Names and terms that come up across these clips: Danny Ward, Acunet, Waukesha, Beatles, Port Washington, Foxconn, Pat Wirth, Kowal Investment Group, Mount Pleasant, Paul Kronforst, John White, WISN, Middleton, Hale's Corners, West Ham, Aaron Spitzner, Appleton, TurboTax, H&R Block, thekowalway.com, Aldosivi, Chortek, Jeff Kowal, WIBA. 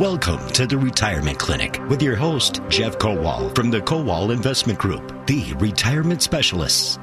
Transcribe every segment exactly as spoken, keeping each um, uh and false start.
Welcome to the Retirement Clinic with your host, Jeff Kowal from the Kowal Investment Group, the retirement specialists.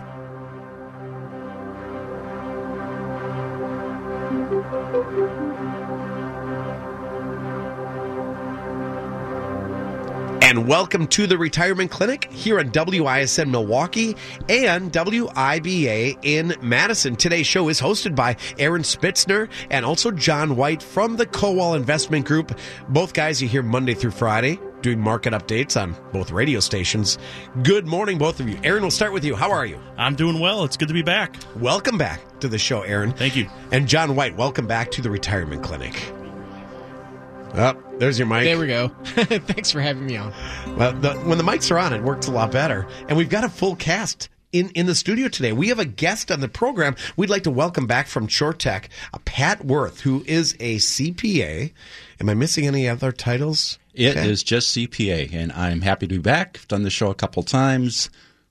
And welcome to the Retirement Clinic here on W I S N Milwaukee and W I B A in Madison. Today's show is hosted by Aaron Spitzner and also John White from the Kowal Investment Group. Both guys you hear Monday through Friday doing market updates on both radio stations. Good morning, both of you. Aaron, we'll start with you. How are you? I'm doing well. It's good to be back. Welcome back to the show, Aaron. Thank you. And John White, welcome back to the Retirement Clinic. Oh, there's your mic. There we go. Thanks for having me on. Well, the, when the mics are on, it works a lot better. And we've got a full cast in, in the studio today. We have a guest on the program we'd like to welcome back from Chortek, uh, Pat Wirth, who is a C P A. Am I missing any other titles? It okay. is just C P A, and I'm happy to be back. I've done the show a couple times.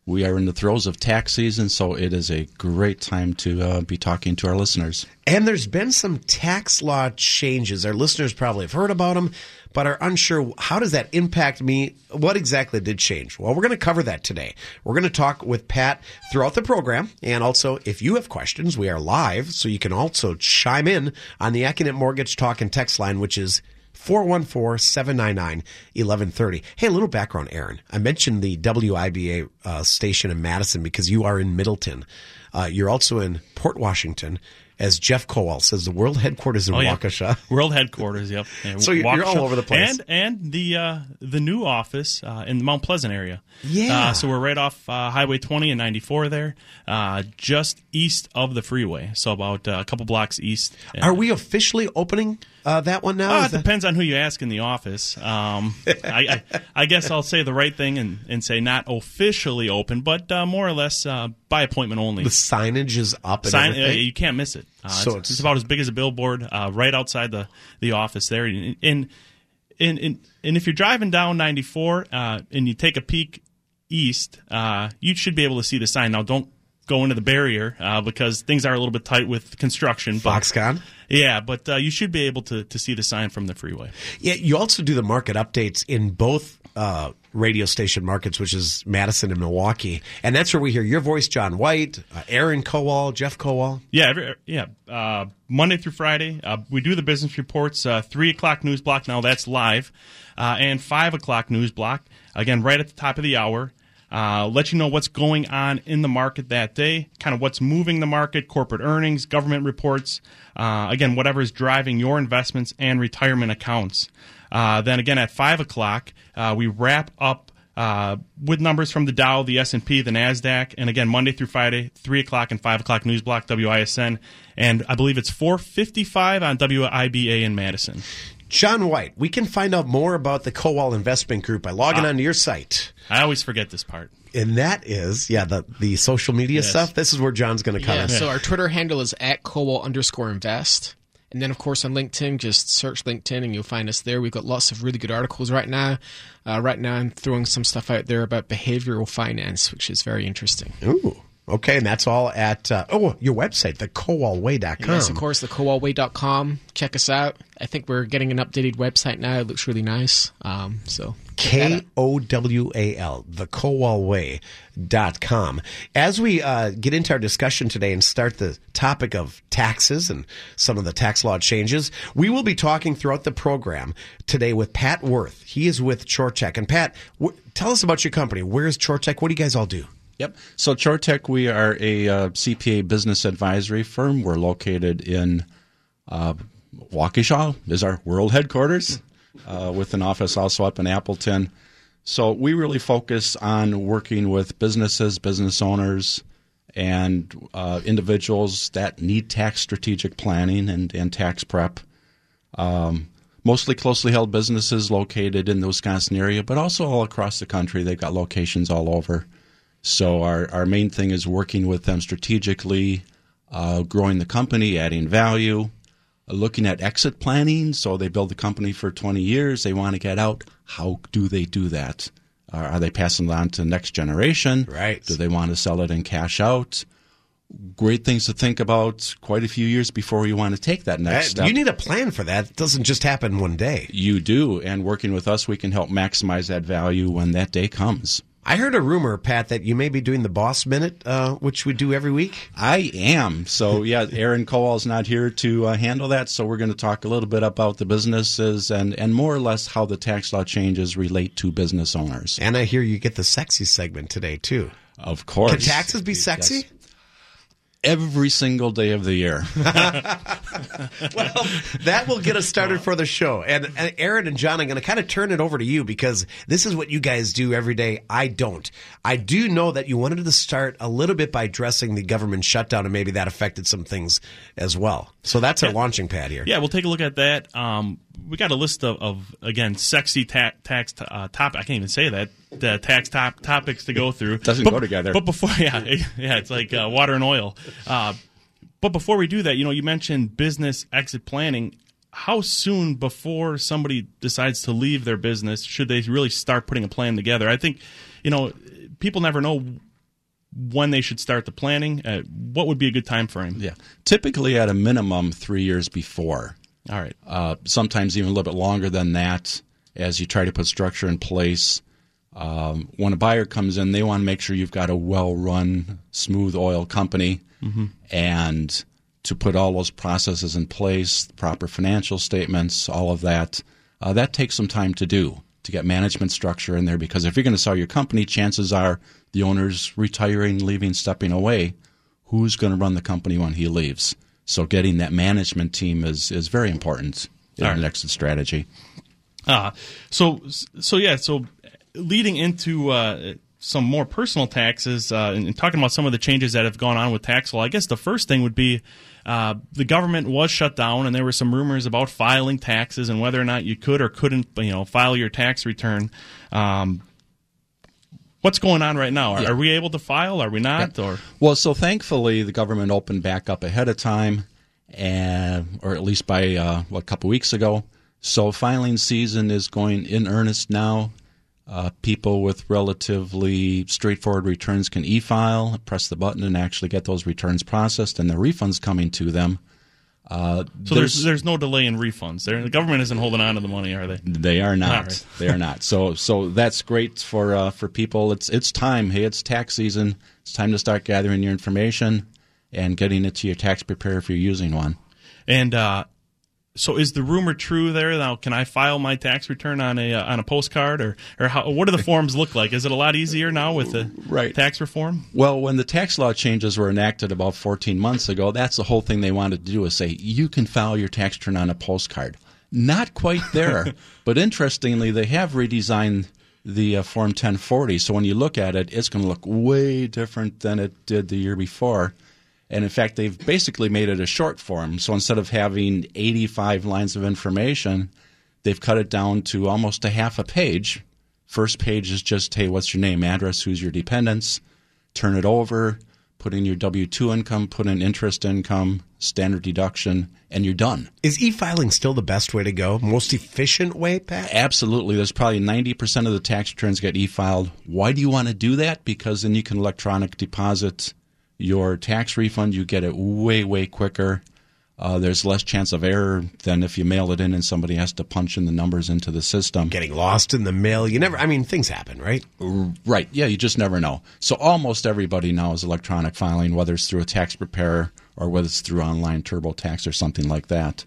We are in the throes of tax season, so it is a great time to uh, be talking to our listeners. And there's been some tax law changes. Our listeners probably have heard about them, but are unsure, how does that impact me? What exactly did change? Well, we're going to cover that today. We're going to talk with Pat throughout the program. And also, if you have questions, we are live, so you can also chime in on the Acunet Mortgage Talk and Text line, which is four one four, seven nine nine, eleven thirty. Hey, a little background, Aaron. I mentioned the W I B A uh, station in Madison because you are in Middleton. Uh, you're also in Port Washington, as Jeff Kowal says, the world headquarters in oh, Waukesha. Yeah. World headquarters, yep. And so you're, you're all over the place. And and the uh, the new office uh, in the Mount Pleasant area. Yeah. Uh, so we're right off uh, Highway twenty and ninety-four there, uh, just east of the freeway, so about uh, a couple blocks east. And are we officially opening uh, that one now? Uh, it that... depends on who you ask in the office. Um, I, I, I guess I'll say the right thing and, and say not officially open, but uh, more or less uh, by appointment only. The signage is up and Sign, everything? Uh, you can't miss it. Uh, so it's, it's, it's about as big as a billboard uh, right outside the, the office there. And, and, and, and if you're driving down ninety-four uh, and you take a peek east, uh, you should be able to see the sign. Now, don't go into the barrier uh, because things are a little bit tight with construction. Foxconn? Yeah, but uh, you should be able to, to see the sign from the freeway. Yeah, you also do the market updates in both uh, radio station markets, which is Madison and Milwaukee. And that's where we hear your voice, John White, uh, Aaron Kowal, Jeff Kowal. Yeah, every, yeah. Uh, Monday through Friday, uh, we do the business reports, uh, three o'clock news block. Now that's live. Uh, and five o'clock news block, again, right at the top of the hour. Uh, let you know what's going on in the market that day, kind of what's moving the market, corporate earnings, government reports, uh, again, whatever is driving your investments and retirement accounts. Uh, then again, at five o'clock, uh, we wrap up uh, with numbers from the Dow, the S and P, the NASDAQ, and again, Monday through Friday, three o'clock and five o'clock news block, W I S N, and I believe it's four fifty-five on W I B A in Madison. John White, we can find out more about the Kowal Investment Group by logging ah, onto your site. I always forget this part. And that is, yeah, the, the social media yes. stuff. This is where John's going to come yeah, in. So our Twitter handle is at Kowal underscore invest. And then, of course, on LinkedIn, just search LinkedIn and you'll find us there. We've got lots of really good articles right now. Uh, right now I'm throwing some stuff out there about behavioral finance, which is very interesting. Ooh. Okay, and that's all at, uh, oh, your website, the kowal way dot com. Yes, of course, the kowal way dot com. Check us out. I think we're getting an updated website now. It looks really nice. Um, so K O W A L, the kowal way dot com. As we uh, get into our discussion today and start the topic of taxes and some of the tax law changes, we will be talking throughout the program today with Pat Wirth. He is with Chortek. And Pat, w- tell us about your company. Where is Chortek? What do you guys all do? Yep. So Chortek, we are a uh, C P A business advisory firm. We're located in uh, Waukesha, is our world headquarters, uh, with an office also up in Appleton. So we really focus on working with businesses, business owners, and uh, individuals that need tax strategic planning and, and tax prep. Um, mostly closely held businesses located in the Wisconsin area, but also all across the country. They've got locations all over. So our, our main thing is working with them strategically, uh, growing the company, adding value, uh, looking at exit planning. So they build the company for twenty years. They want to get out. How do they do that? Uh, are they passing it on to the next generation? Right. Do they want to sell it and cash out? great things to think about quite a few years before you want to take that next step. You need a plan for that. It doesn't just happen one day. You do. And working with us, we can help maximize that value when that day comes. I heard a rumor, Pat, that you may be doing the Boss Minute, uh, which we do every week. I am. So, yeah, Aaron Kowal is not here to uh, handle that, so we're going to talk a little bit about the businesses and, and more or less how the tax law changes relate to business owners. And I hear you get the sexy segment today, too. Of course. Can taxes be sexy? Yes. Every single day of the year. Well, that will get us started for the show. And, and Aaron and John, I'm going to kind of turn it over to you because this is what you guys do every day. I don't. I do know that you wanted to start a little bit by addressing the government shutdown, and maybe that affected some things as well. So that's yeah. our launching pad here. Yeah, we'll take a look at that. Um, we got a list of, of again, sexy ta- tax uh, topic. I can't even say that. The tax top topics to go through. Doesn't but, go together. But before, yeah, yeah, it's like uh, water and oil. Uh, but before we do that, you know, you mentioned business exit planning. How soon before somebody decides to leave their business should they really start putting a plan together? I think, you know, people never know when they should start the planning. Uh, what would be a good time frame? Yeah, typically at a minimum three years before. All right. Uh, sometimes even a little bit longer than that as you try to put structure in place. Um, when a buyer comes in, they want to make sure you've got a well-run, smooth oil company, mm-hmm. and to put all those processes in place, the proper financial statements, all of that, uh, that takes some time to do, to get management structure in there. Because if you're going to sell your company, chances are the owner's retiring, leaving, stepping away. Who's going to run the company when he leaves? So getting that management team is, is very important in all right. an exit strategy. Uh, so, so, yeah, so... Leading into uh, some more personal taxes uh, and, and talking about some of the changes that have gone on with tax law, I guess the first thing would be uh, the government was shut down, and there were some rumors about filing taxes and whether or not you could or couldn't, you know, file your tax return. Um, what's going on right now? Are, yeah. are we able to file? Are we not? Yeah. Or well, so thankfully the government opened back up ahead of time, and or at least by uh, what, a couple weeks ago. So filing season is going in earnest now. Uh, people with relatively straightforward returns can e-file, press the button, and actually get those returns processed, and the refunds coming to them. Uh, so there's, there's there's no delay in refunds. They're, the government isn't holding on to the money, are they? They are not. Right. They are not. So so that's great for uh, for people. It's it's time. Hey, it's tax season. It's time to start gathering your information and getting it to your tax preparer if you're using one. And uh, so is the rumor true there? Now, can I file my tax return on a uh, on a postcard, or or how, what do the forms look like? Is it a lot easier now with the right. tax reform? Well, when the tax law changes were enacted about fourteen months ago, that's the whole thing they wanted to do is say, you can file your tax return on a postcard. Not quite there, but interestingly, they have redesigned the uh, Form ten forty. So when you look at it, it's going to look way different than it did the year before. And, in fact, they've basically made it a short form. So instead of having eighty-five lines of information, they've cut it down to almost a half a page. First page is just, hey, what's your name, address, who's your dependents, turn it over, put in your W two income, put in interest income, standard deduction, and you're done. Is e-filing still the best way to go, most efficient way, Pat? Absolutely. There's probably ninety percent of the tax returns get e-filed. Why do you want to do that? Because then you can electronic deposit your tax refund. You get it way, way quicker. Uh, there's less chance of error than if you mail it in and somebody has to punch in the numbers into the system. Getting lost in the mail. You never, I mean, things happen, right? Right. Yeah, you just never know. So almost everybody now is electronic filing, whether it's through a tax preparer or whether it's through online TurboTax or something like that.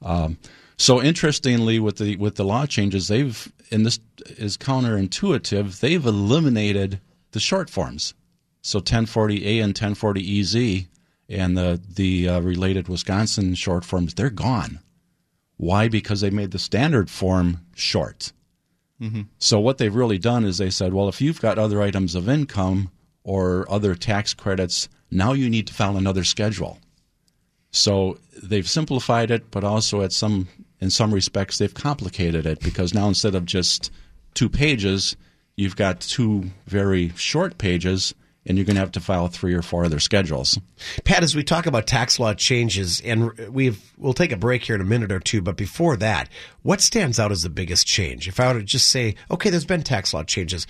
Um, so interestingly, with the with the law changes, they've, and this is counterintuitive, they've eliminated the short forms. So ten forty A and ten forty E Z and the the uh, related Wisconsin short forms, they're gone. Why? Because they made the standard form short. Mm-hmm. So what they've really done is they said, well, if you've got other items of income or other tax credits, now you need to file another schedule. So they've simplified it, but also at some in some respects they've complicated it, because now instead of just two pages, you've got two very short pages, and you're going to have to file three or four other schedules. Pat, as we talk about tax law changes, and we've, we'll take a break here in a minute or two, but before that, what stands out as the biggest change? If I were to just say, okay, there's been tax law changes,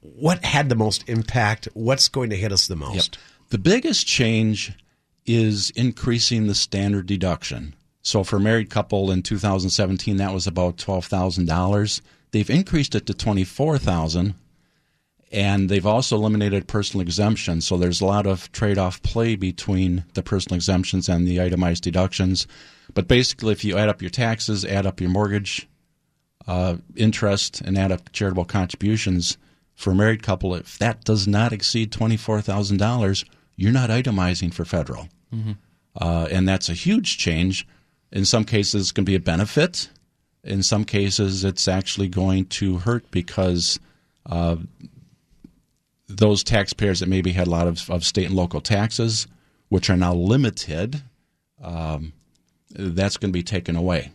what had the most impact? What's going to hit us the most? Yep. The biggest change is increasing the standard deduction. So for a married couple in two thousand seventeen, that was about twelve thousand dollars. They've increased it to twenty-four thousand dollars, and they've also eliminated personal exemptions. So there's a lot of trade-off play between the personal exemptions and the itemized deductions. But basically, if you add up your taxes, add up your mortgage uh, interest, and add up charitable contributions for a married couple, if that does not exceed twenty-four thousand dollars, you're not itemizing for federal. Mm-hmm. Uh, and that's a huge change. In some cases, it can be a benefit. In some cases, it's actually going to hurt because uh, those taxpayers that maybe had a lot of, of state and local taxes, which are now limited, um, that's going to be taken away.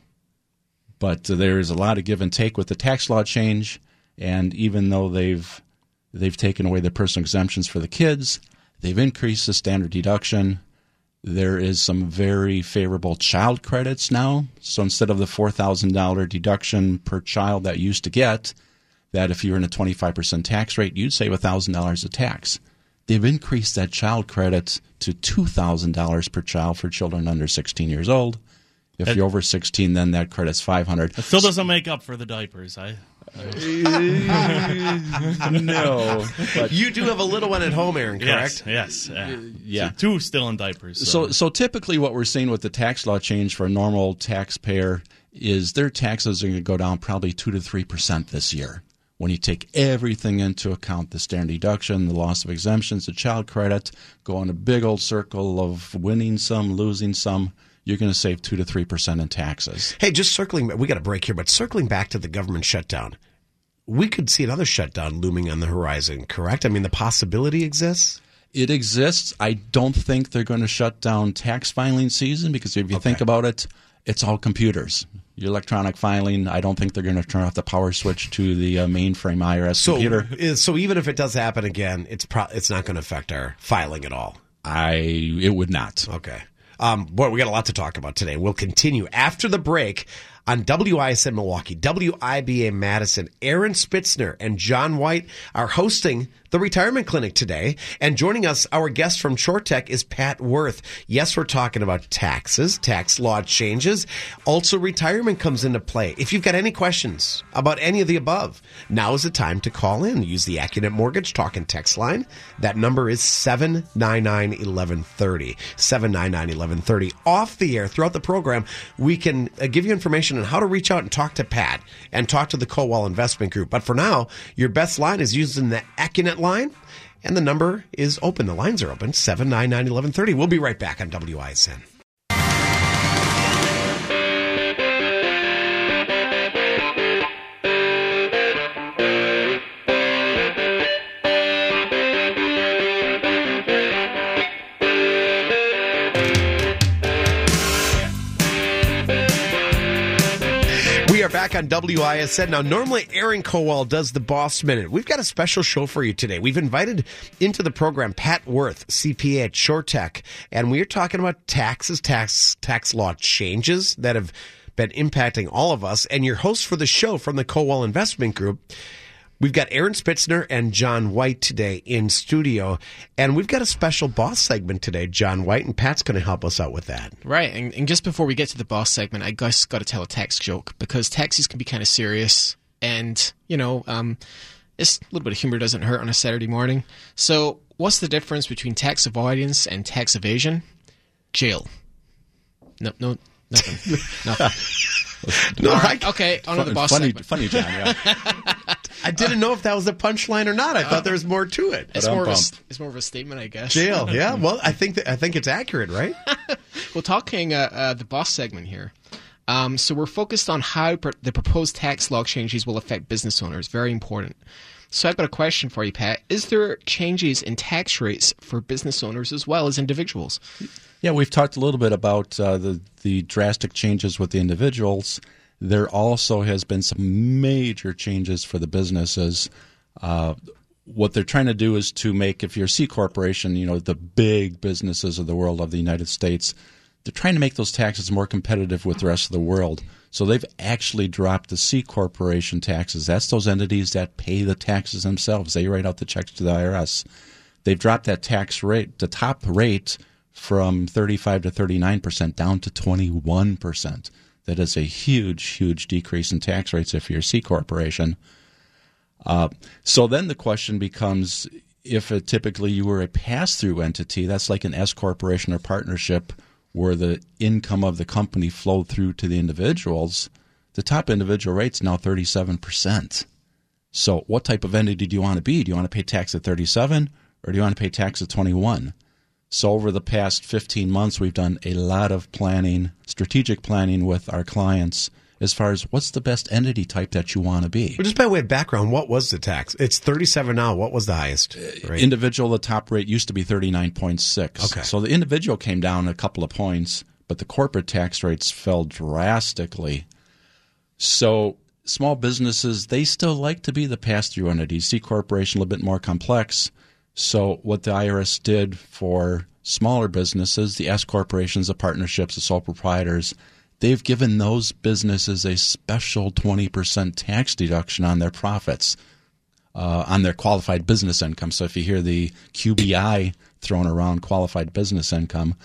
But uh, there is a lot of give and take with the tax law change. And even though they've they've taken away the personal exemptions for the kids, they've increased the standard deduction. There is some very favorable child credits now. So instead of the four thousand dollars deduction per child that you used to get, that if you're in a twenty-five percent tax rate, you'd save one thousand dollars of tax. They've increased that child credit to two thousand dollars per child for children under sixteen years old. If you're over sixteen, then that credit's five hundred dollars. It still doesn't make up for the diapers. I, I... no. But... You do have a little one at home, Aaron, correct? Yes. yes yeah. yeah. So two still in diapers. So. so, so typically, what we're seeing with the tax law change for a normal taxpayer is their taxes are going to go down probably two to three percent this year. When you take everything into account, the standard deduction, the loss of exemptions, the child credit, go on a big old circle of winning some, losing some. You're going to save two to three percent in taxes. Hey, just circling, we got a break here, but circling back to the government shutdown, we could see another shutdown looming on the horizon, correct? I mean, the possibility exists? It exists. I don't think they're going to shut down tax filing season because if you okay. think about it, it's all computers. Your electronic filing, I don't think they're going to turn off the power switch to the uh, mainframe I R S so, computer. So even if it does happen again, it's pro- it's not going to affect our filing at all? I It would not. Okay. Um, boy, we got a lot to talk about today. We'll continue after the break on W I S N Milwaukee, W I B A Madison. Aaron Spitzner and John White are hosting the retirement clinic today. And joining us, our guest from Chortek is Pat Wirth. Yes, we're talking about taxes, tax law changes. Also, retirement comes into play. If you've got any questions about any of the above, now is the time to call in. Use the Acunet Mortgage Talk and Text line. That number is seven nine nine, eleven thirty. seven nine nine, eleven thirty. Off the air, throughout the program, we can uh, give you information on how to reach out and talk to Pat and talk to the Kowal Investment Group. But for now, your best line is using the Acunet line, and the number is open. The lines are open, seven nine nine, eleven thirty. We'll be right back on W I S N. Back on W I S N. Now, normally Aaron Kowal does the Boss Minute. We've got a special show for you today. We've invited into the program Pat Wirth, C P A at Chortek, and we're talking about taxes, tax tax law changes that have been impacting all of us. And your host for the show from the Kowal Investment Group, we've got Aaron Spitzner and John White today in studio, and we've got a special boss segment today, John White, and Pat's going to help us out with that. Right, and, and just before we get to the boss segment, I guess got to tell a tax joke, because taxes can be kind of serious, and, you know, um, it's a little bit of humor doesn't hurt on a Saturday morning. So what's the difference between tax avoidance and tax evasion? Jail. No, no, nothing. nothing. No, right. I, okay, on the boss funny, segment. Funny, John, yeah. I didn't know if that was a punchline or not. I thought uh, there was more to it. It's more, of a, it's more of a statement, I guess. Jail, yeah. Well, I think that, I think it's accurate, right? Well, talking uh, uh, the boss segment here. Um, so we're focused on how pr- the proposed tax law changes will affect business owners. Very important. So I've got a question for you, Pat. Is there changes in tax rates for business owners as well as individuals? Yeah, we've talked a little bit about uh, the, the drastic changes with the individuals. There also has been some major changes for the businesses. Uh, what they're trying to do is to make, if you're a C corporation, you know, the big businesses of the world of the United States, they're trying to make those taxes more competitive with the rest of the world. So they've actually dropped the C corporation taxes. That's those entities that pay the taxes themselves. They write out the checks to the I R S. They've dropped that tax rate, the top rate, from thirty-five to thirty-nine percent down to twenty-one percent. That is a huge, huge decrease in tax rates if you're a C corporation. Uh, so then the question becomes, if it, typically you were a pass-through entity, that's like an S corporation or partnership where the income of the company flowed through to the individuals, the top individual rate's now thirty-seven percent. So what type of entity do you want to be? Do you want to pay tax at thirty-seven or do you want to pay tax at twenty-one? So over the past fifteen months, we've done a lot of planning, strategic planning with our clients as far as what's the best entity type that you want to be. But just by way of background, what was the tax? It's thirty-seven now. What was the highest rate? Individual, the top rate used to be thirty-nine point six. Okay. So the individual came down a couple of points, but the corporate tax rates fell drastically. So small businesses, they still like to be the pass-through entity. C corporation, a little bit more complex. So what the I R S did for smaller businesses, the S corporations, the partnerships, the sole proprietors, they've given those businesses a special twenty percent tax deduction on their profits, uh, on their qualified business income. So if you hear the Q B I thrown around, qualified business income.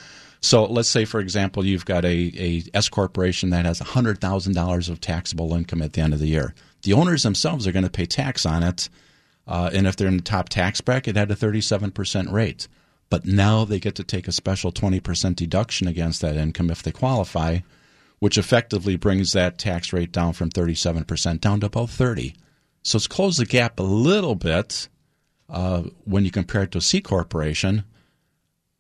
So let's say, for example, you've got a, a S corporation that has one hundred thousand dollars of taxable income at the end of the year. The owners themselves are going to pay tax on it. Uh, and if they're in the top tax bracket, it had a thirty-seven percent rate. But now they get to take a special twenty percent deduction against that income if they qualify, which effectively brings that tax rate down from thirty-seven percent down to about thirty. So it's closed the gap a little bit uh, when you compare it to a C corporation.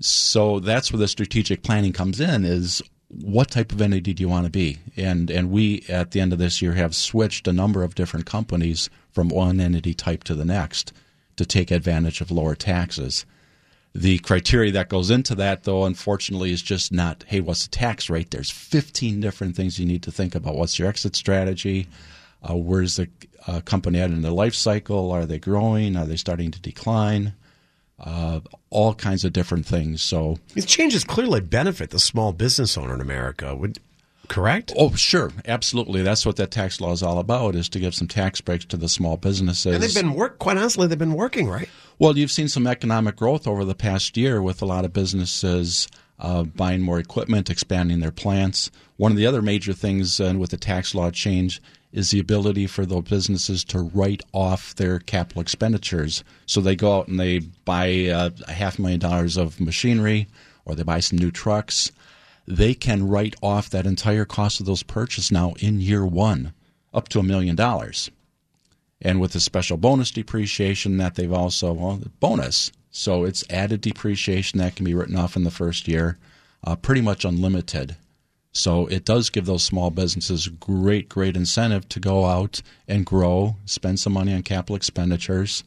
So that's where the strategic planning comes in, is what type of entity do you want to be? And and we, at the end of this year, have switched a number of different companies from one entity type to the next to take advantage of lower taxes. The criteria that goes into that, though, unfortunately, is just not, hey, what's the tax rate? There's fifteen different things you need to think about. What's your exit strategy? Uh, where's the uh, company at in their life cycle? Are they growing? Are they starting to decline? Uh, all kinds of different things. So these changes clearly benefit the small business owner in America, would, correct? Oh, sure. Absolutely. That's what that tax law is all about, is to give some tax breaks to the small businesses. And they've been work. Quite honestly, they've been working, right? Well, you've seen some economic growth over the past year with a lot of businesses uh, buying more equipment, expanding their plants. One of the other major things uh, with the tax law change is the ability for those businesses to write off their capital expenditures. So they go out and they buy uh, a half million dollars of machinery, or they buy some new trucks. They can write off that entire cost of those purchases now in year one, up to a million dollars. And with the special bonus depreciation that they've also, well, bonus. So it's added depreciation that can be written off in the first year, uh, pretty much unlimited. So it does give those small businesses great, great incentive to go out and grow, spend some money on capital expenditures.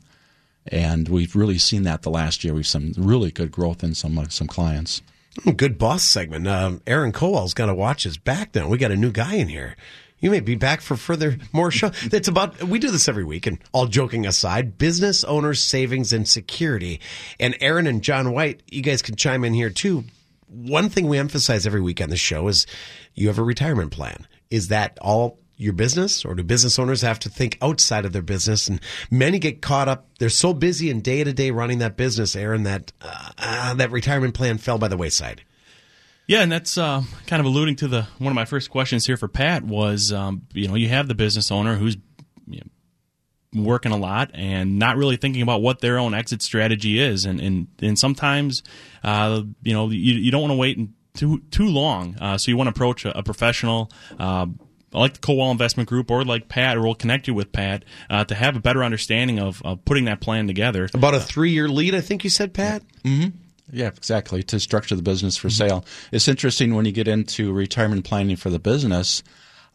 And we've really seen that the last year. We've seen really good growth in some some clients. Good boss segment. Um, Aaron Kowal's got to watch his back now. We got a new guy in here. You may be back for further more show. That's about, we do this every week, and all joking aside, business owners, savings, and security. And Aaron and John White, you guys can chime in here too. One thing we emphasize every week on the show is you have a retirement plan. Is that all your business, or do business owners have to think outside of their business? And many get caught up. They're so busy in day-to-day running that business, Aaron, that uh, uh, that retirement plan fell by the wayside. Yeah, and that's uh, kind of alluding to the one of my first questions here for Pat was, um, you know, you have the business owner who's you know, working a lot and not really thinking about what their own exit strategy is. And and, and sometimes, uh, you know, you, you don't want to wait too too long. Uh, so you want to approach a, a professional uh like the Kowal Investment Group or like Pat, or we'll connect you with Pat uh, to have a better understanding of, of putting that plan together. About a three-year lead, I think you said, Pat? Mm-hmm. Yeah, exactly, to structure the business for mm-hmm. sale. It's interesting when you get into retirement planning for the business,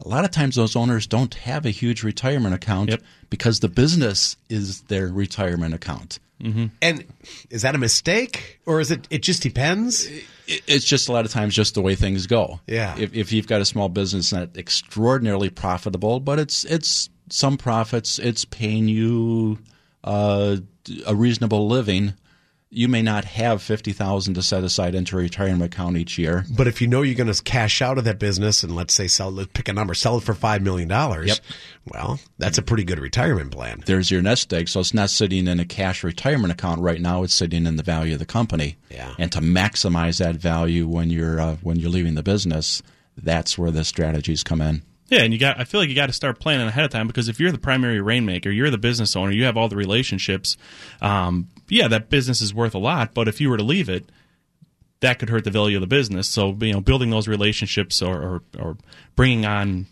a lot of times those owners don't have a huge retirement account yep. because the business is their retirement account. Mm-hmm. And is that a mistake, or is it it just depends? It, it's just a lot of times just the way things go. Yeah. If, if you've got a small business that's extraordinarily profitable, but it's it's some profits, it's paying you uh, a reasonable living, you may not have fifty thousand dollars to set aside into a retirement account each year. But if you know you're going to cash out of that business and let's say sell, let's pick a number, sell it for five million dollars, yep. Well, that's a pretty good retirement plan. There's your nest egg. So it's not sitting in a cash retirement account right now. It's sitting in the value of the company. Yeah. And to maximize that value when you're uh, when you're leaving the business, that's where the strategies come in. Yeah, and you got. I feel like you got to start planning ahead of time, because if you're the primary rainmaker, you're the business owner, you have all the relationships. Um, yeah, that business is worth a lot, but if you were to leave it, that could hurt the value of the business. So, you know, building those relationships or or, or bringing on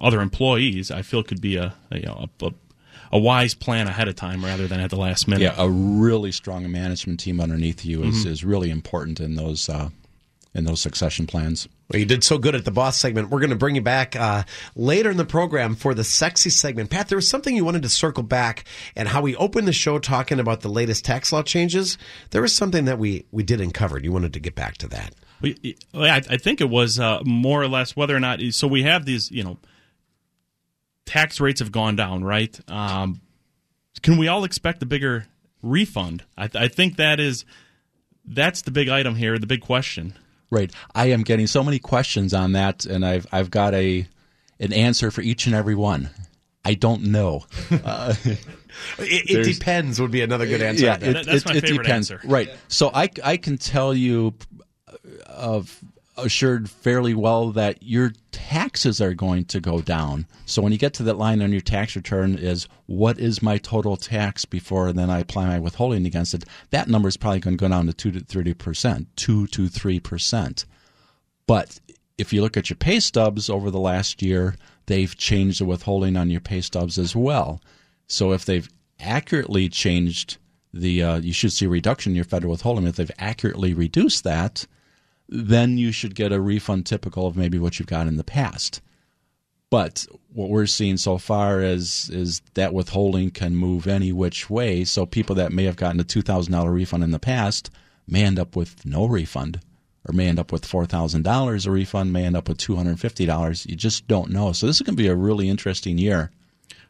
other employees, I feel could be a, a you know a, a wise plan ahead of time rather than at the last minute. Yeah, a really strong management team underneath you is mm-hmm. is really important in those. Uh, in those succession plans. Well, you did so good at the boss segment. We're going to bring you back uh, later in the program for the sexy segment. Pat, there was something you wanted to circle back, and how we opened the show talking about the latest tax law changes. There was something that we, we didn't cover. You wanted to get back to that. We, I, I think it was uh, more or less whether or not – so we have these, you know, tax rates have gone down, right? Um, can we all expect a bigger refund? I, I think that is – that's the big item here, the big question. Right. I am getting so many questions on that, and I've I've got a an answer for each and every one. I don't know. Uh, it, it depends would be another good answer. Yeah, it, that's it, my it favorite depends. Answer. Right. So I, I can tell you of assured fairly well that your taxes are going to go down. So when you get to that line on your tax return is, what is my total tax before and then I apply my withholding against it, that number is probably going to go down to two to three percent, two to three percent. But if you look at your pay stubs over the last year, they've changed the withholding on your pay stubs as well. So if they've accurately changed the uh, – you should see a reduction in your federal withholding. If they've accurately reduced that, then you should get a refund typical of maybe what you've got in the past. But what we're seeing so far is is that withholding can move any which way. So people that may have gotten a two thousand dollars refund in the past may end up with no refund, or may end up with four thousand dollars a refund, may end up with two hundred fifty dollars. You just don't know. So this is going to be a really interesting year.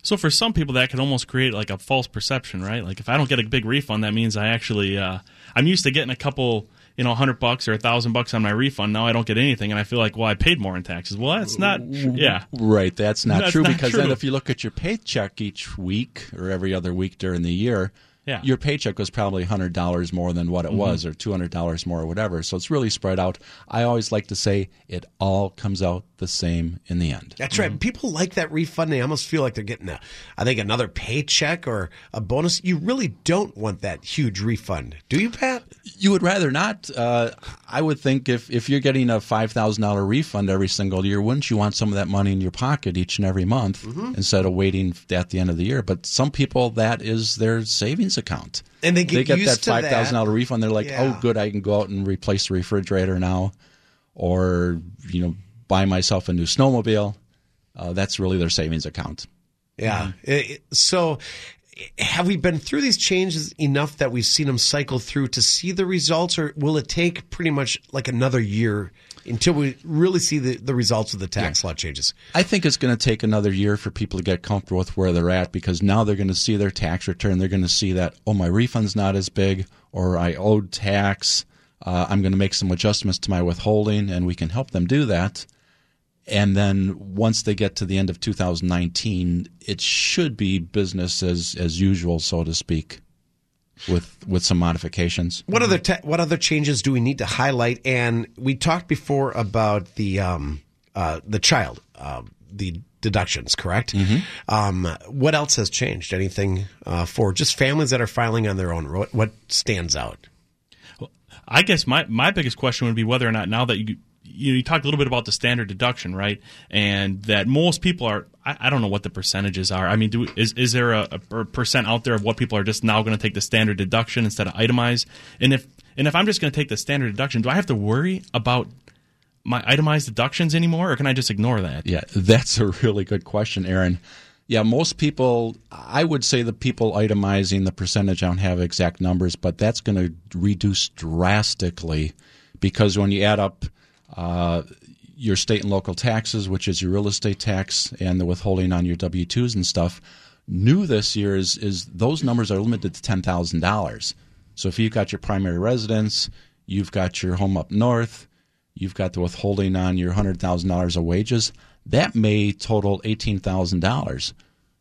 So for some people, that can almost create like a false perception, right? Like if I don't get a big refund, that means I actually uh, – I'm used to getting a couple – you know, one hundred bucks or one thousand bucks on my refund. Now I don't get anything, and I feel like, well, I paid more in taxes. Well, that's not – yeah. Right. That's not that's true not because true. Then if you look at your paycheck each week or every other week during the year, yeah. your paycheck was probably one hundred dollars more than what it mm-hmm. was, or two hundred dollars more or whatever. So it's really spread out. I always like to say it all comes out the same in the end. That's right. Mm-hmm. People like that refund. They almost feel like they're getting, a, I think, another paycheck or a bonus. You really don't want that huge refund. Do you, Pat? You would rather not. Uh, I would think if, if you're getting a five thousand dollars refund every single year, wouldn't you want some of that money in your pocket each and every month mm-hmm. instead of waiting at the end of the year? But some people, that is their savings account. And they get, they get used that five thousand dollars refund. They're like, yeah. oh, good, I can go out and replace the refrigerator now, or, you know, buy myself a new snowmobile. Uh, that's really their savings account. Yeah. Mm-hmm. So have we been through these changes enough that we've seen them cycle through to see the results, or will it take pretty much like another year until we really see the, the results of the tax yeah. law changes? I think it's going to take another year for people to get comfortable with where they're at, because now they're going to see their tax return. They're going to see that, oh, my refund's not as big, or I owed tax. Uh, I'm going to make some adjustments to my withholding, and we can help them do that. And then once they get to the end of two thousand nineteen, it should be business as, as usual, so to speak, with with some modifications. What other te- what other changes do we need to highlight? And we talked before about the um, uh, the child uh, the deductions, correct? Mm-hmm. Um, what else has changed? Anything uh, for just families that are filing on their own? What, what stands out? Well, I guess my my biggest question would be whether or not now that you. You, you talked a little bit about the standard deduction, right? And that most people are – I don't know what the percentages are. I mean, do, is is there a, a percent out there of what people are just now going to take the standard deduction instead of itemized? And if and if I'm just going to take the standard deduction, do I have to worry about my itemized deductions anymore, or can I just ignore that? Yeah, that's a really good question, Aaron. Yeah, most people – I would say the people itemizing the percentage, I don't have exact numbers, but that's going to reduce drastically, because when you add up – Uh, your state and local taxes, which is your real estate tax and the withholding on your W two's and stuff, new this year is, is those numbers are limited to ten thousand dollars. So if you've got your primary residence, you've got your home up north, you've got the withholding on your one hundred thousand dollars of wages, that may total eighteen thousand dollars.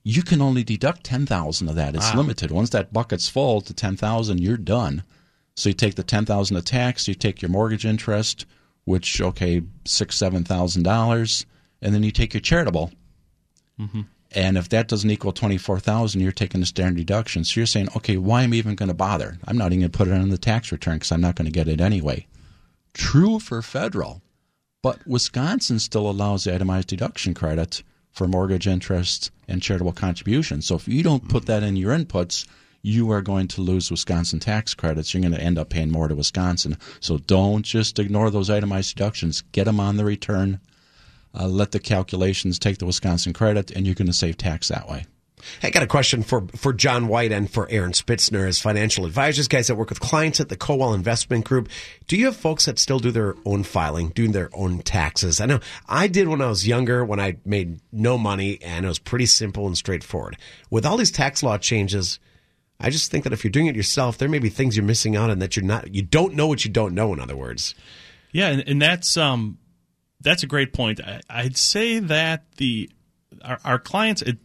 You can only deduct ten thousand dollars of that. It's wow. limited. Once that bucket's full to ten thousand dollars, you're done. So you take the ten thousand dollars of tax, you take your mortgage interest, which, okay, six thousand, seven thousand dollars, and then you take your charitable. Mm-hmm. And if that doesn't equal twenty-four thousand dollars, you're taking the standard deduction. So you're saying, okay, why am I even going to bother? I'm not even going to put it on the tax return because I'm not going to get it anyway. True for federal, but Wisconsin still allows itemized deduction credit for mortgage interest and charitable contributions. So if you don't put that in your inputs, you are going to lose Wisconsin tax credits. You're going to end up paying more to Wisconsin. So don't just ignore those itemized deductions. Get them on the return. Uh, let the calculations take the Wisconsin credit, and you're going to save tax that way. Hey, I got a question for, for John White and for Aaron Spitzner as financial advisors, guys that work with clients at the Kowal Investment Group. Do you have folks that still do their own filing, doing their own taxes? I know I did when I was younger, when I made no money, and it was pretty simple and straightforward. With all these tax law changes, I just think that if you're doing it yourself, there may be things you're missing out on that you're not, you don't know what you don't know, in other words. Yeah, and, and that's um, that's a great point. I, I'd say that the our, our clients it,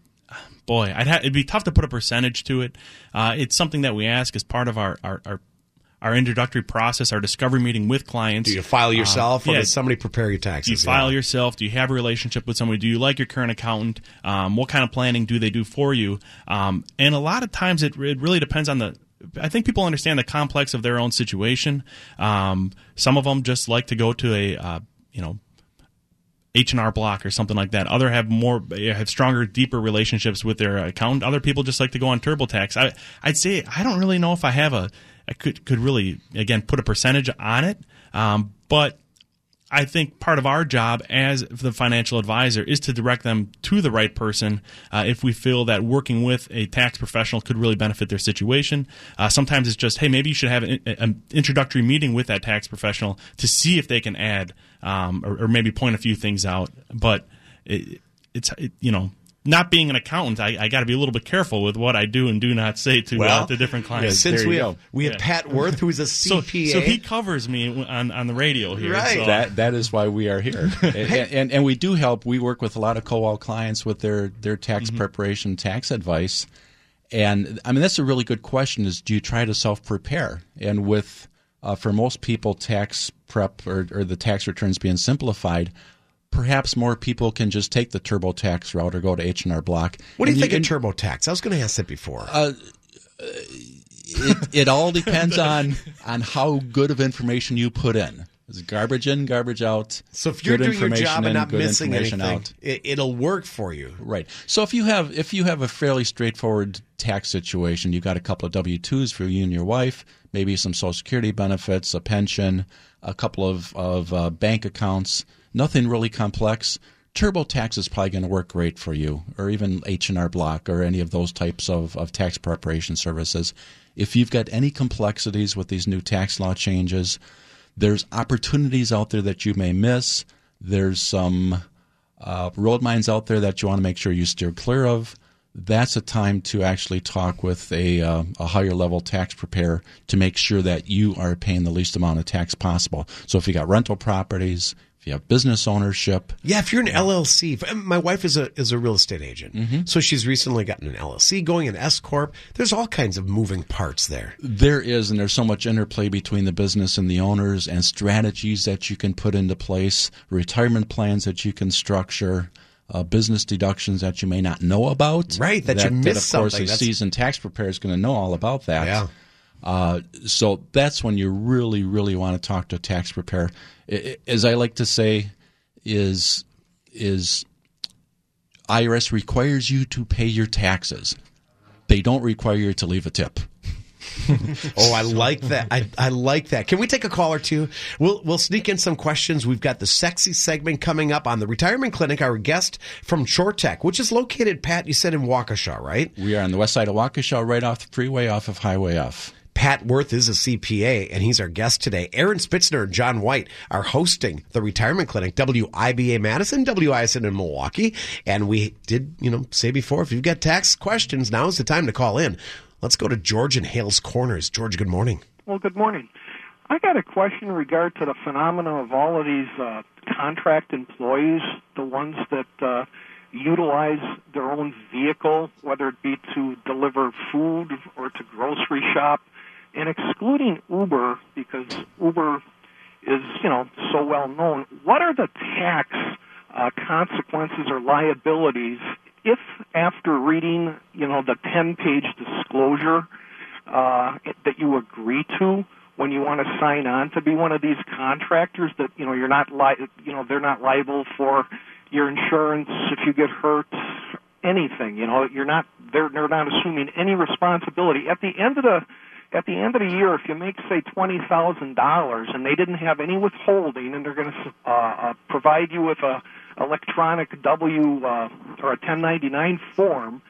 Boy, I'd ha- it'd be tough to put a percentage to it. Uh, it's something that we ask as part of our, our, our, our introductory process, our discovery meeting with clients. Do you file yourself uh, or yeah, does somebody prepare your taxes? Do you file yeah. yourself? Do you have a relationship with somebody? Do you like your current accountant? Um, what kind of planning do they do for you? Um, and a lot of times it, it really depends on the – I think people understand the complex of their own situation. Um, some of them just like to go to a, uh, you know, H and R Block or something like that. Other have more have stronger, deeper relationships with their accountant. Other people just like to go on TurboTax. I, I'd say I don't really know if I have a I could could really again put a percentage on it. Um, but I think part of our job as the financial advisor is to direct them to the right person uh, if we feel that working with a tax professional could really benefit their situation. Uh, sometimes it's just, hey, maybe you should have an, an introductory meeting with that tax professional to see if they can add um, or, or maybe point a few things out. But it, it's, it, you know, not being an accountant, I, I got to be a little bit careful with what I do and do not say to, well, uh, to different clients. Yeah, since we have, we have yeah. Pat Wirth, who is a C P A. So, so he covers me on, on the radio here. Right. So. That, that is why we are here. and, and, and we do help. We work with a lot of Kowal clients with their, their tax mm-hmm. preparation, tax advice. And, I mean, that's a really good question is do you try to self-prepare? And with, uh, for most people, tax prep or, or the tax returns being simplified, perhaps more people can just take the TurboTax route or go to H and R Block. What do you, you think can, of TurboTax? I was going to ask that before. Uh, it, it all depends on on how good of information you put in. It's garbage in, garbage out. So if you're doing your job and not missing anything, out. It, it'll work for you. Right. So if you have if you have a fairly straightforward tax situation, you've got a couple of W two's for you and your wife, maybe some Social Security benefits, a pension, a couple of, of uh, bank accounts. Nothing really complex. TurboTax is probably going to work great for you, or even H and R Block or any of those types of, of tax preparation services. If you've got any complexities with these new tax law changes, there's opportunities out there that you may miss. There's some uh, road mines out there that you want to make sure you steer clear of. That's a time to actually talk with a, uh, a higher level tax preparer to make sure that you are paying the least amount of tax possible. So if you got rental properties, if you have business ownership. Yeah, if you're an L L C. My wife is a is a real estate agent. Mm-hmm. So she's recently gotten an L L C going, an S-Corp. There's all kinds of moving parts there. There is, and there's so much interplay between the business and the owners and strategies that you can put into place, retirement plans that you can structure, uh, business deductions that you may not know about. Right, that, that you miss something. That, of course, that's... a seasoned tax preparer is going to know all about that. Yeah. Uh, so that's when you really, really want to talk to a tax preparer. As I like to say, is is I R S requires you to pay your taxes. They don't require you to leave a tip. Oh, I like that. I, I like that. Can we take a call or two? We'll we'll sneak in some questions. We've got the sexy segment coming up on the Retirement Clinic. Our guest from Chortek, which is located, Pat, you said in Waukesha, right? We are on the west side of Waukesha, right off the freeway, off of Highway F. Pat Wirth is a C P A, and he's our guest today. Aaron Spitzner and John White are hosting the Retirement Clinic, W I B A Madison, W I S N in Milwaukee. And we did, you know, say before, if you've got tax questions, now is the time to call in. Let's go to George in Hale's Corners. George, good morning. Well, good morning. I got a question in regard to the phenomenon of all of these uh, contract employees, the ones that uh, utilize their own vehicle, whether it be to deliver food or to grocery shop, and excluding Uber, because Uber is, you know, so well known. What are the tax uh, consequences or liabilities if, after reading, you know, the ten-page disclosure uh, that you agree to when you want to sign on to be one of these contractors, that, you know, you're not li- you know, they're not liable for your insurance if you get hurt, anything, you know, you're not, they're, they're not assuming any responsibility. At the end of the At the end of the year, if you make, say, twenty thousand dollars and they didn't have any withholding, and they're going to uh, uh, provide you with a electronic W uh, or a ten ninety-nine form,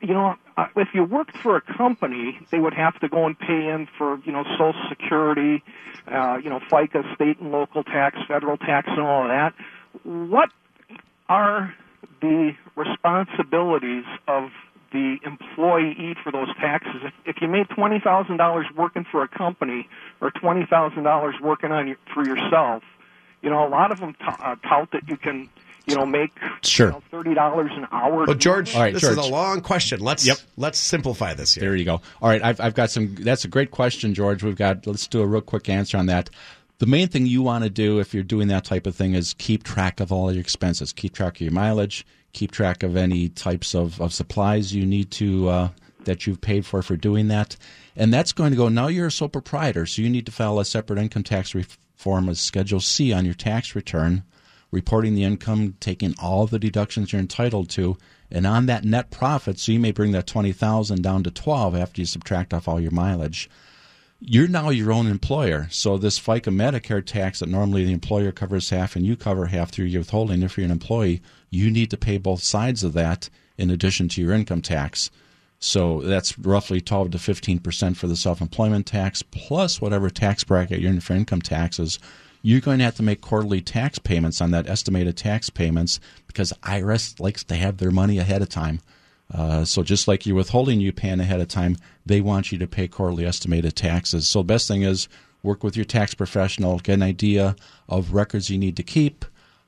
you know, uh, if you worked for a company, they would have to go and pay in for, you know, Social Security, uh, you know, FICA, state and local tax, federal tax, and all of that. What are the responsibilities of the employee for those taxes? If, if you made twenty thousand dollars working for a company or twenty thousand dollars working on your, for yourself, you know, a lot of them t- uh, tout that you can, you know, make sure, you know, thirty dollars an hour. Well, George, all right, this George. is a long question. Let's yep. let's simplify this here. There you go. All right, I've I've got some. That's a great question, George. We've got. Let's do a real quick answer on that. The main thing you want to do if you're doing that type of thing is keep track of all your expenses. Keep track of your mileage. Keep track of any types of, of supplies you need to uh, that you've paid for for doing that. And that's going to go – now you're a sole proprietor, so you need to file a separate income tax form as Schedule C on your tax return, reporting the income, taking all the deductions you're entitled to, and on that net profit, so you may bring that twenty thousand dollars down to twelve after you subtract off all your mileage. You're now your own employer, so this FICA Medicare tax that normally the employer covers half and you cover half through your withholding, if you're an employee, you need to pay both sides of that in addition to your income tax. So that's roughly twelve to fifteen percent for the self-employment tax, plus whatever tax bracket you're in for income taxes. You're going to have to make quarterly tax payments on that estimated tax payments because I R S likes to have their money ahead of time. Uh, so just like you're withholding, you paying ahead of time, they want you to pay quarterly estimated taxes. So the best thing is work with your tax professional, get an idea of records you need to keep,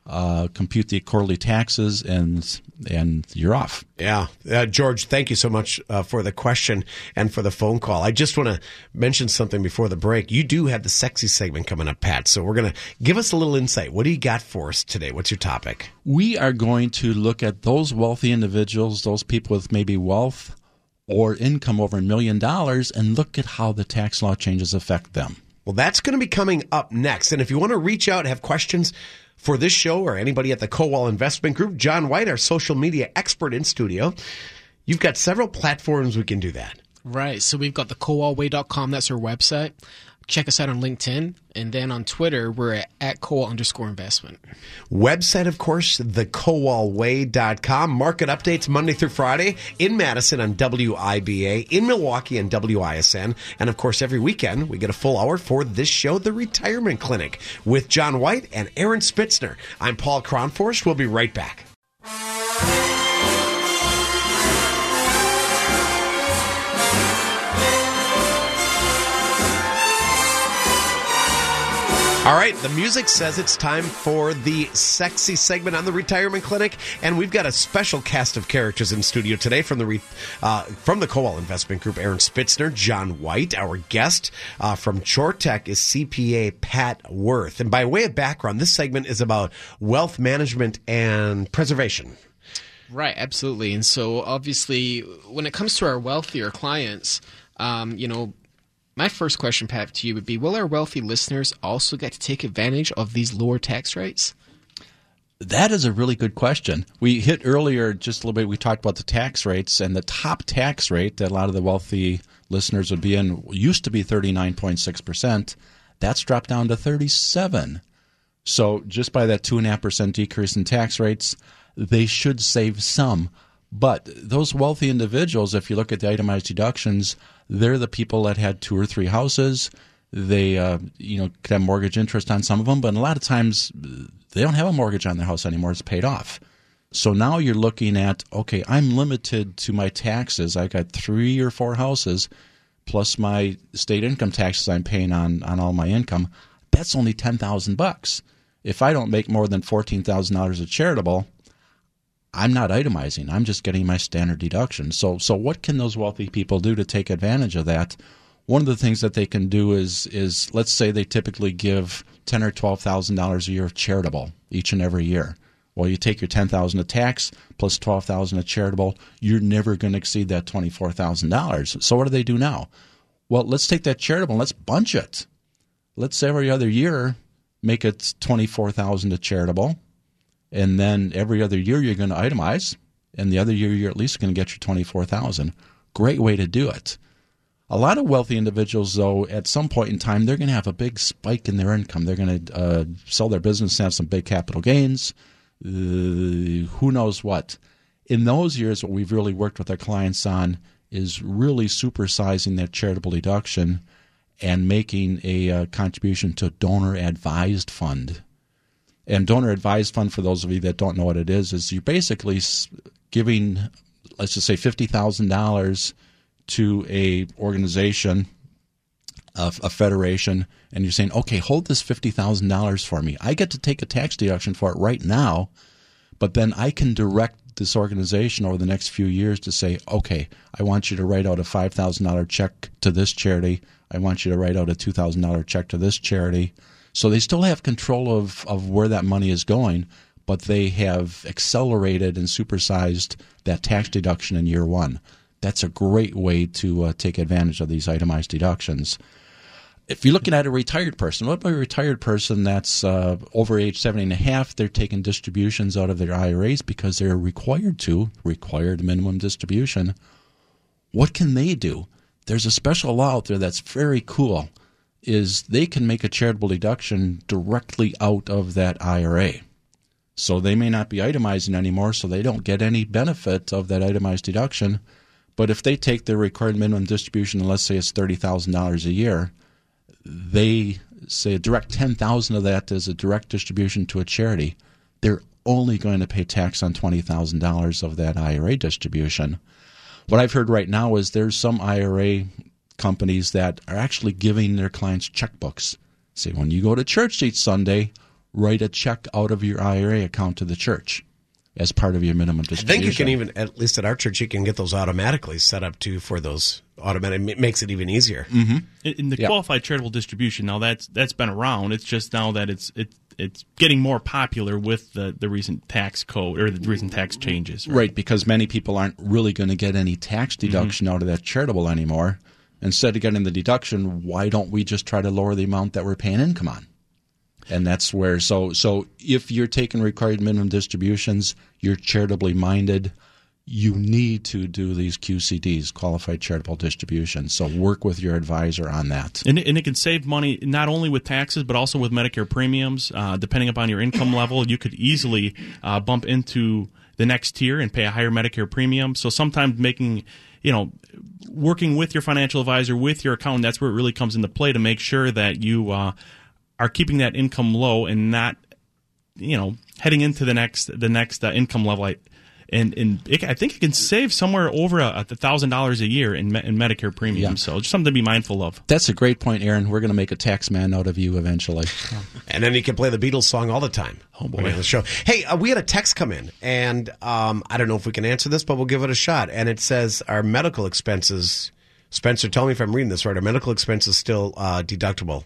uh, compute the quarterly taxes, and and you're off. Yeah. Uh, George, thank you so much uh, for the question and for the phone call. I just want to mention something before the break. You do have the sexy segment coming up, Pat, so we're going to give us a little insight. What do you got for us today? What's your topic? We are going to look at those wealthy individuals, those people with maybe wealth or income over a million dollars, and look at how the tax law changes affect them. Well, that's going to be coming up next. And if you want to reach out and have questions for this show or anybody at the Kowal Investment Group, John White, our social media expert in studio, you've got several platforms we can do that. Right. So we've got the kowal way dot com. That's our website. Check us out on LinkedIn. And then on Twitter, we're at, at Kowal underscore investment. Website, of course, the kowal way dot com. Market updates Monday through Friday in Madison on W I B A, in Milwaukee on W I S N. And, of course, every weekend we get a full hour for this show, The Retirement Clinic, with John White and Aaron Spitzner. I'm Paul Kronforst. We'll be right back. All right, the music says it's time for the sexy segment on the Retirement Clinic, and we've got a special cast of characters in studio today from the re- uh, from the Kowal Investment Group. Aaron Spitzner, John White, our guest uh, from Chortek is C P A Pat Wirth. And by way of background, this segment is about wealth management and preservation. Right, absolutely. And so obviously, when it comes to our wealthier clients, um, you know, my first question, Pat, to you would be, will our wealthy listeners also get to take advantage of these lower tax rates? That is a really good question. We hit earlier just a little bit, we talked about the tax rates, and the top tax rate that a lot of the wealthy listeners would be in used to be thirty-nine point six percent. That's dropped down to thirty-seven. So just by that two point five percent decrease in tax rates, they should save some. But those wealthy individuals, if you look at the itemized deductions, they're the people that had two or three houses. They uh, you know, could have mortgage interest on some of them, but a lot of times they don't have a mortgage on their house anymore. It's paid off. So now you're looking at, okay, I'm limited to my taxes. I got three or four houses plus my state income taxes I'm paying on, on all my income. That's only ten thousand bucks. If I don't make more than fourteen thousand dollars of charitable, I'm not itemizing. I'm just getting my standard deduction. So so what can those wealthy people do to take advantage of that? One of the things that they can do is, is let's say they typically give ten thousand dollars or twelve thousand dollars a year of charitable each and every year. Well, you take your ten thousand dollars of tax plus twelve thousand dollars of charitable, you're never going to exceed that twenty-four thousand dollars. So what do they do now? Well, let's take that charitable and let's bunch it. Let's every other year make it twenty-four thousand dollars of charitable. And then every other year you're going to itemize, and the other year you're at least going to get your twenty-four thousand dollars. Great way to do it. A lot of wealthy individuals, though, at some point in time, they're going to have a big spike in their income. They're going to uh, sell their business and have some big capital gains, uh, who knows what. In those years, what we've really worked with our clients on is really supersizing that charitable deduction and making a uh, contribution to a donor-advised fund. And donor-advised fund, for those of you that don't know what it is, is you're basically giving, let's just say, fifty thousand dollars to a organization, a, a federation, and you're saying, okay, hold this fifty thousand dollars for me. I get to take a tax deduction for it right now, but then I can direct this organization over the next few years to say, okay, I want you to write out a five thousand dollars check to this charity. I want you to write out a two thousand dollars check to this charity. So they still have control of, of where that money is going, but they have accelerated and supersized that tax deduction in year one. That's a great way to uh, take advantage of these itemized deductions. If you're looking at a retired person, what about a retired person that's uh, over age seventy and a half? They're taking distributions out of their I R As because they're required to, required minimum distribution. What can they do? There's a special law out there that's very cool. Is they can make a charitable deduction directly out of that I R A. So they may not be itemizing anymore, so they don't get any benefit of that itemized deduction. But if they take their required minimum distribution, let's say it's thirty thousand dollars a year, they say a direct ten thousand dollars of that is a direct distribution to a charity. They're only going to pay tax on twenty thousand dollars of that I R A distribution. What I've heard right now is there's some I R A companies that are actually giving their clients checkbooks. Say, when you go to church each Sunday, write a check out of your I R A account to the church as part of your minimum distribution. I think you can even, at least at our church, you can get those automatically set up too for those automatic. It makes it even easier. Mm-hmm. In the yeah. qualified charitable distribution, now that's that's been around. It's just now that it's it's it's getting more popular with the, the recent tax code or the recent tax changes. Right, right because many people aren't really going to get any tax deduction mm-hmm. out of that charitable anymore. Instead of getting the deduction, why don't we just try to lower the amount that we're paying income on? And that's where – so so if you're taking required minimum distributions, you're charitably minded, you need to do these Q C Ds, qualified charitable distributions. So work with your advisor on that. And, and it can save money not only with taxes but also with Medicare premiums. Uh, depending upon your income level, you could easily uh, bump into the next tier and pay a higher Medicare premium. So sometimes making – you know, working with your financial advisor, with your accountant, that's where it really comes into play to make sure that you uh, are keeping that income low and not, you know, heading into the next the next uh, income level. I, and and it, I think it can save somewhere over a, a one thousand dollars a year in, in Medicare premiums. Yeah. So just something to be mindful of. That's a great point, Aaron. We're going to make a tax man out of you eventually. And then you can play the Beatles song all the time. Oh, boy. The show. Hey, uh, we had a text come in, and um, I don't know if we can answer this, but we'll give it a shot. And it says our medical expenses, Spencer, tell me if I'm reading this right, are medical expenses still uh, deductible?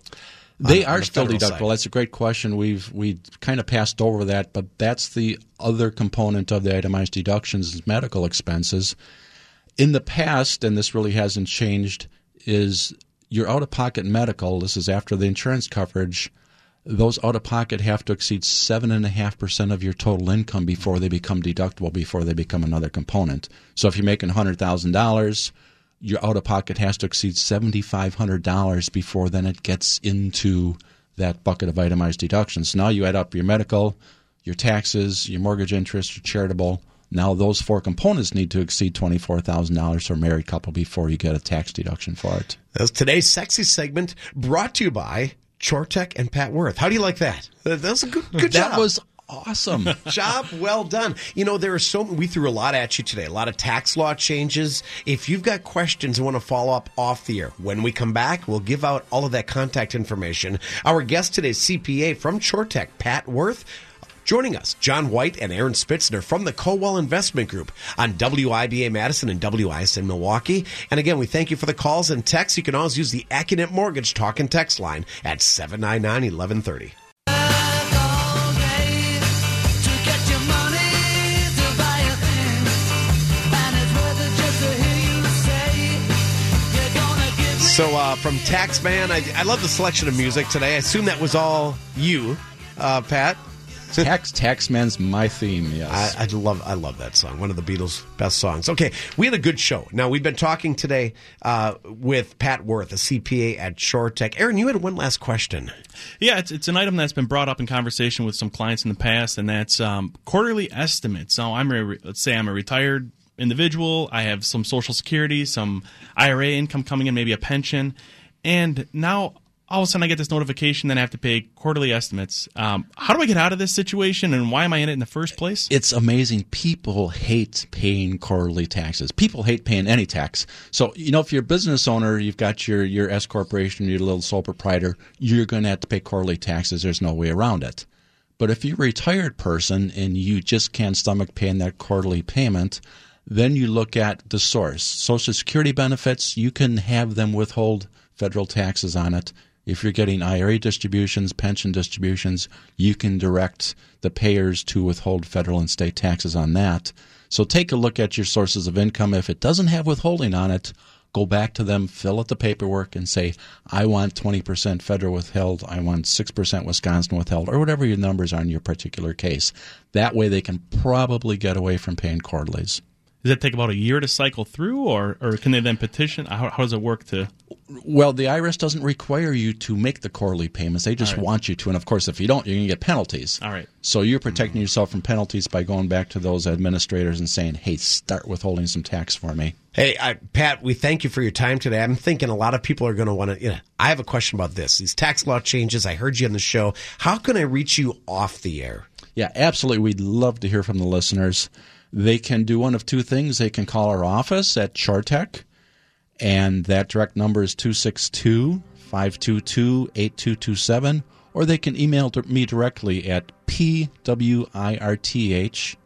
They on, are on the still deductible. Side. That's a great question. We've we kind of passed over that, but that's the other component of the itemized deductions is medical expenses. In the past, and this really hasn't changed, is your out-of-pocket medical, this is after the insurance coverage, those out-of-pocket have to exceed seven point five percent of your total income before they become deductible, before they become another component. So if you're making one hundred thousand dollars, your out-of-pocket has to exceed seven thousand five hundred dollars before then it gets into that bucket of itemized deductions. Now you add up your medical, your taxes, your mortgage interest, your charitable. Now those four components need to exceed twenty-four thousand dollars for a married couple before you get a tax deduction for it. That's today's sexy segment brought to you by Chortek and Pat Wirth. How do you like that? That was a good, good job. That was awesome. Job well done. You know, there are so we threw a lot at you today, a lot of tax law changes. If you've got questions and want to follow up off the air, when we come back, we'll give out all of that contact information. Our guest today is C P A from Chortek, Pat Wirth. Joining us, John White and Aaron Spitzner from the Kowal Investment Group on W I B A Madison and W I S N Milwaukee. And again, we thank you for the calls and texts. You can always use the Acunet Mortgage Talk and Text line at seven nine nine, eleven thirty. So uh, from Taxman, I, I love the selection of music today. I assume that was all you, uh, Pat. Tax Taxman's my theme, yes. I, I love I love that song. One of the Beatles' best songs. Okay, we had a good show. Now, we've been talking today uh, with Pat Wirth, a C P A at Chortek. Aaron, you had one last question. Yeah, it's, it's an item that's been brought up in conversation with some clients in the past, and that's um, quarterly estimates. Now, I'm a, let's say I'm a retired individual. I have some Social Security, some I R A income coming in, maybe a pension, and now all of a sudden I get this notification that I have to pay quarterly estimates. Um, how do I get out of this situation, and why am I in it in the first place? It's amazing. People hate paying quarterly taxes. People hate paying any tax. So, you know, if you're a business owner, you've got your, your S corporation, your little sole proprietor, you're going to have to pay quarterly taxes. There's no way around it. But if you're a retired person and you just can't stomach paying that quarterly payment, then you look at the source. Social Security benefits, you can have them withhold federal taxes on it. If you're getting I R A distributions, pension distributions, you can direct the payers to withhold federal and state taxes on that. So take a look at your sources of income. If it doesn't have withholding on it, go back to them, fill out the paperwork, and say, I want twenty percent federal withheld, I want six percent Wisconsin withheld, or whatever your numbers are in your particular case. That way they can probably get away from paying quarterlies. Does that take about a year to cycle through, or, or can they then petition? How, how does it work to? Well, the I R S doesn't require you to make the quarterly payments. They just right. want you to. And, of course, if you don't, you're going to get penalties. All right. So you're protecting mm-hmm. yourself from penalties by going back to those administrators and saying, hey, start withholding some tax for me. Hey, I, Pat, we thank you for your time today. I'm thinking a lot of people are going to want to, you know, I have a question about this. These tax law changes, I heard you on the show. How can I reach you off the air? Yeah, absolutely. We'd love to hear from the listeners. They can do one of two things. They can call our office at Chortek, and that direct number is two six two, five two two, eight two two seven, or they can email me directly at p w i r t h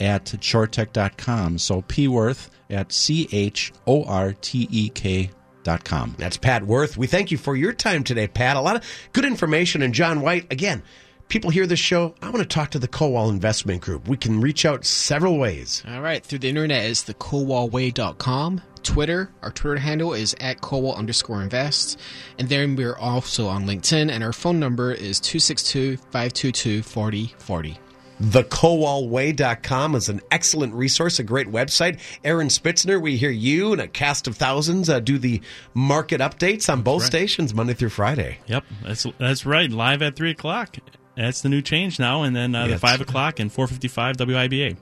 at chortek dot com. So pworth at C H O R T E K. Dot com. That's Pat Wirth. We thank you for your time today, Pat. A lot of good information. And John White, again, people hear this show, I want to talk to the Kowal Investment Group. We can reach out several ways. All right. Through the internet is the kowal way dot com. Twitter, our Twitter handle is at Kowal underscore invest. And then we're also on LinkedIn, and our phone number is two six two, five two two, four zero four zero. the kowal way dot com is an excellent resource, a great website. Aaron Spitzner, we hear you and a cast of thousands uh, do the market updates on that's both right. stations Monday through Friday. Yep, that's that's right. Live at three o'clock. That's the new change now, and then uh, yeah, the five o'clock and four fifty-five W I B A.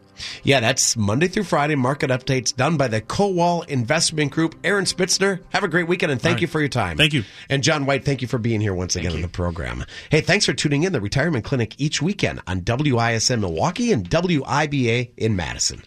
Yeah, that's Monday through Friday, market updates done by the Kowal Investment Group. Aaron Spitzner, have a great weekend, and thank right. you for your time. Thank you. And John White, thank you for being here once thank again you. on the program. Hey, thanks for tuning in the Retirement Clinic each weekend on W I S N Milwaukee and W I B A in Madison.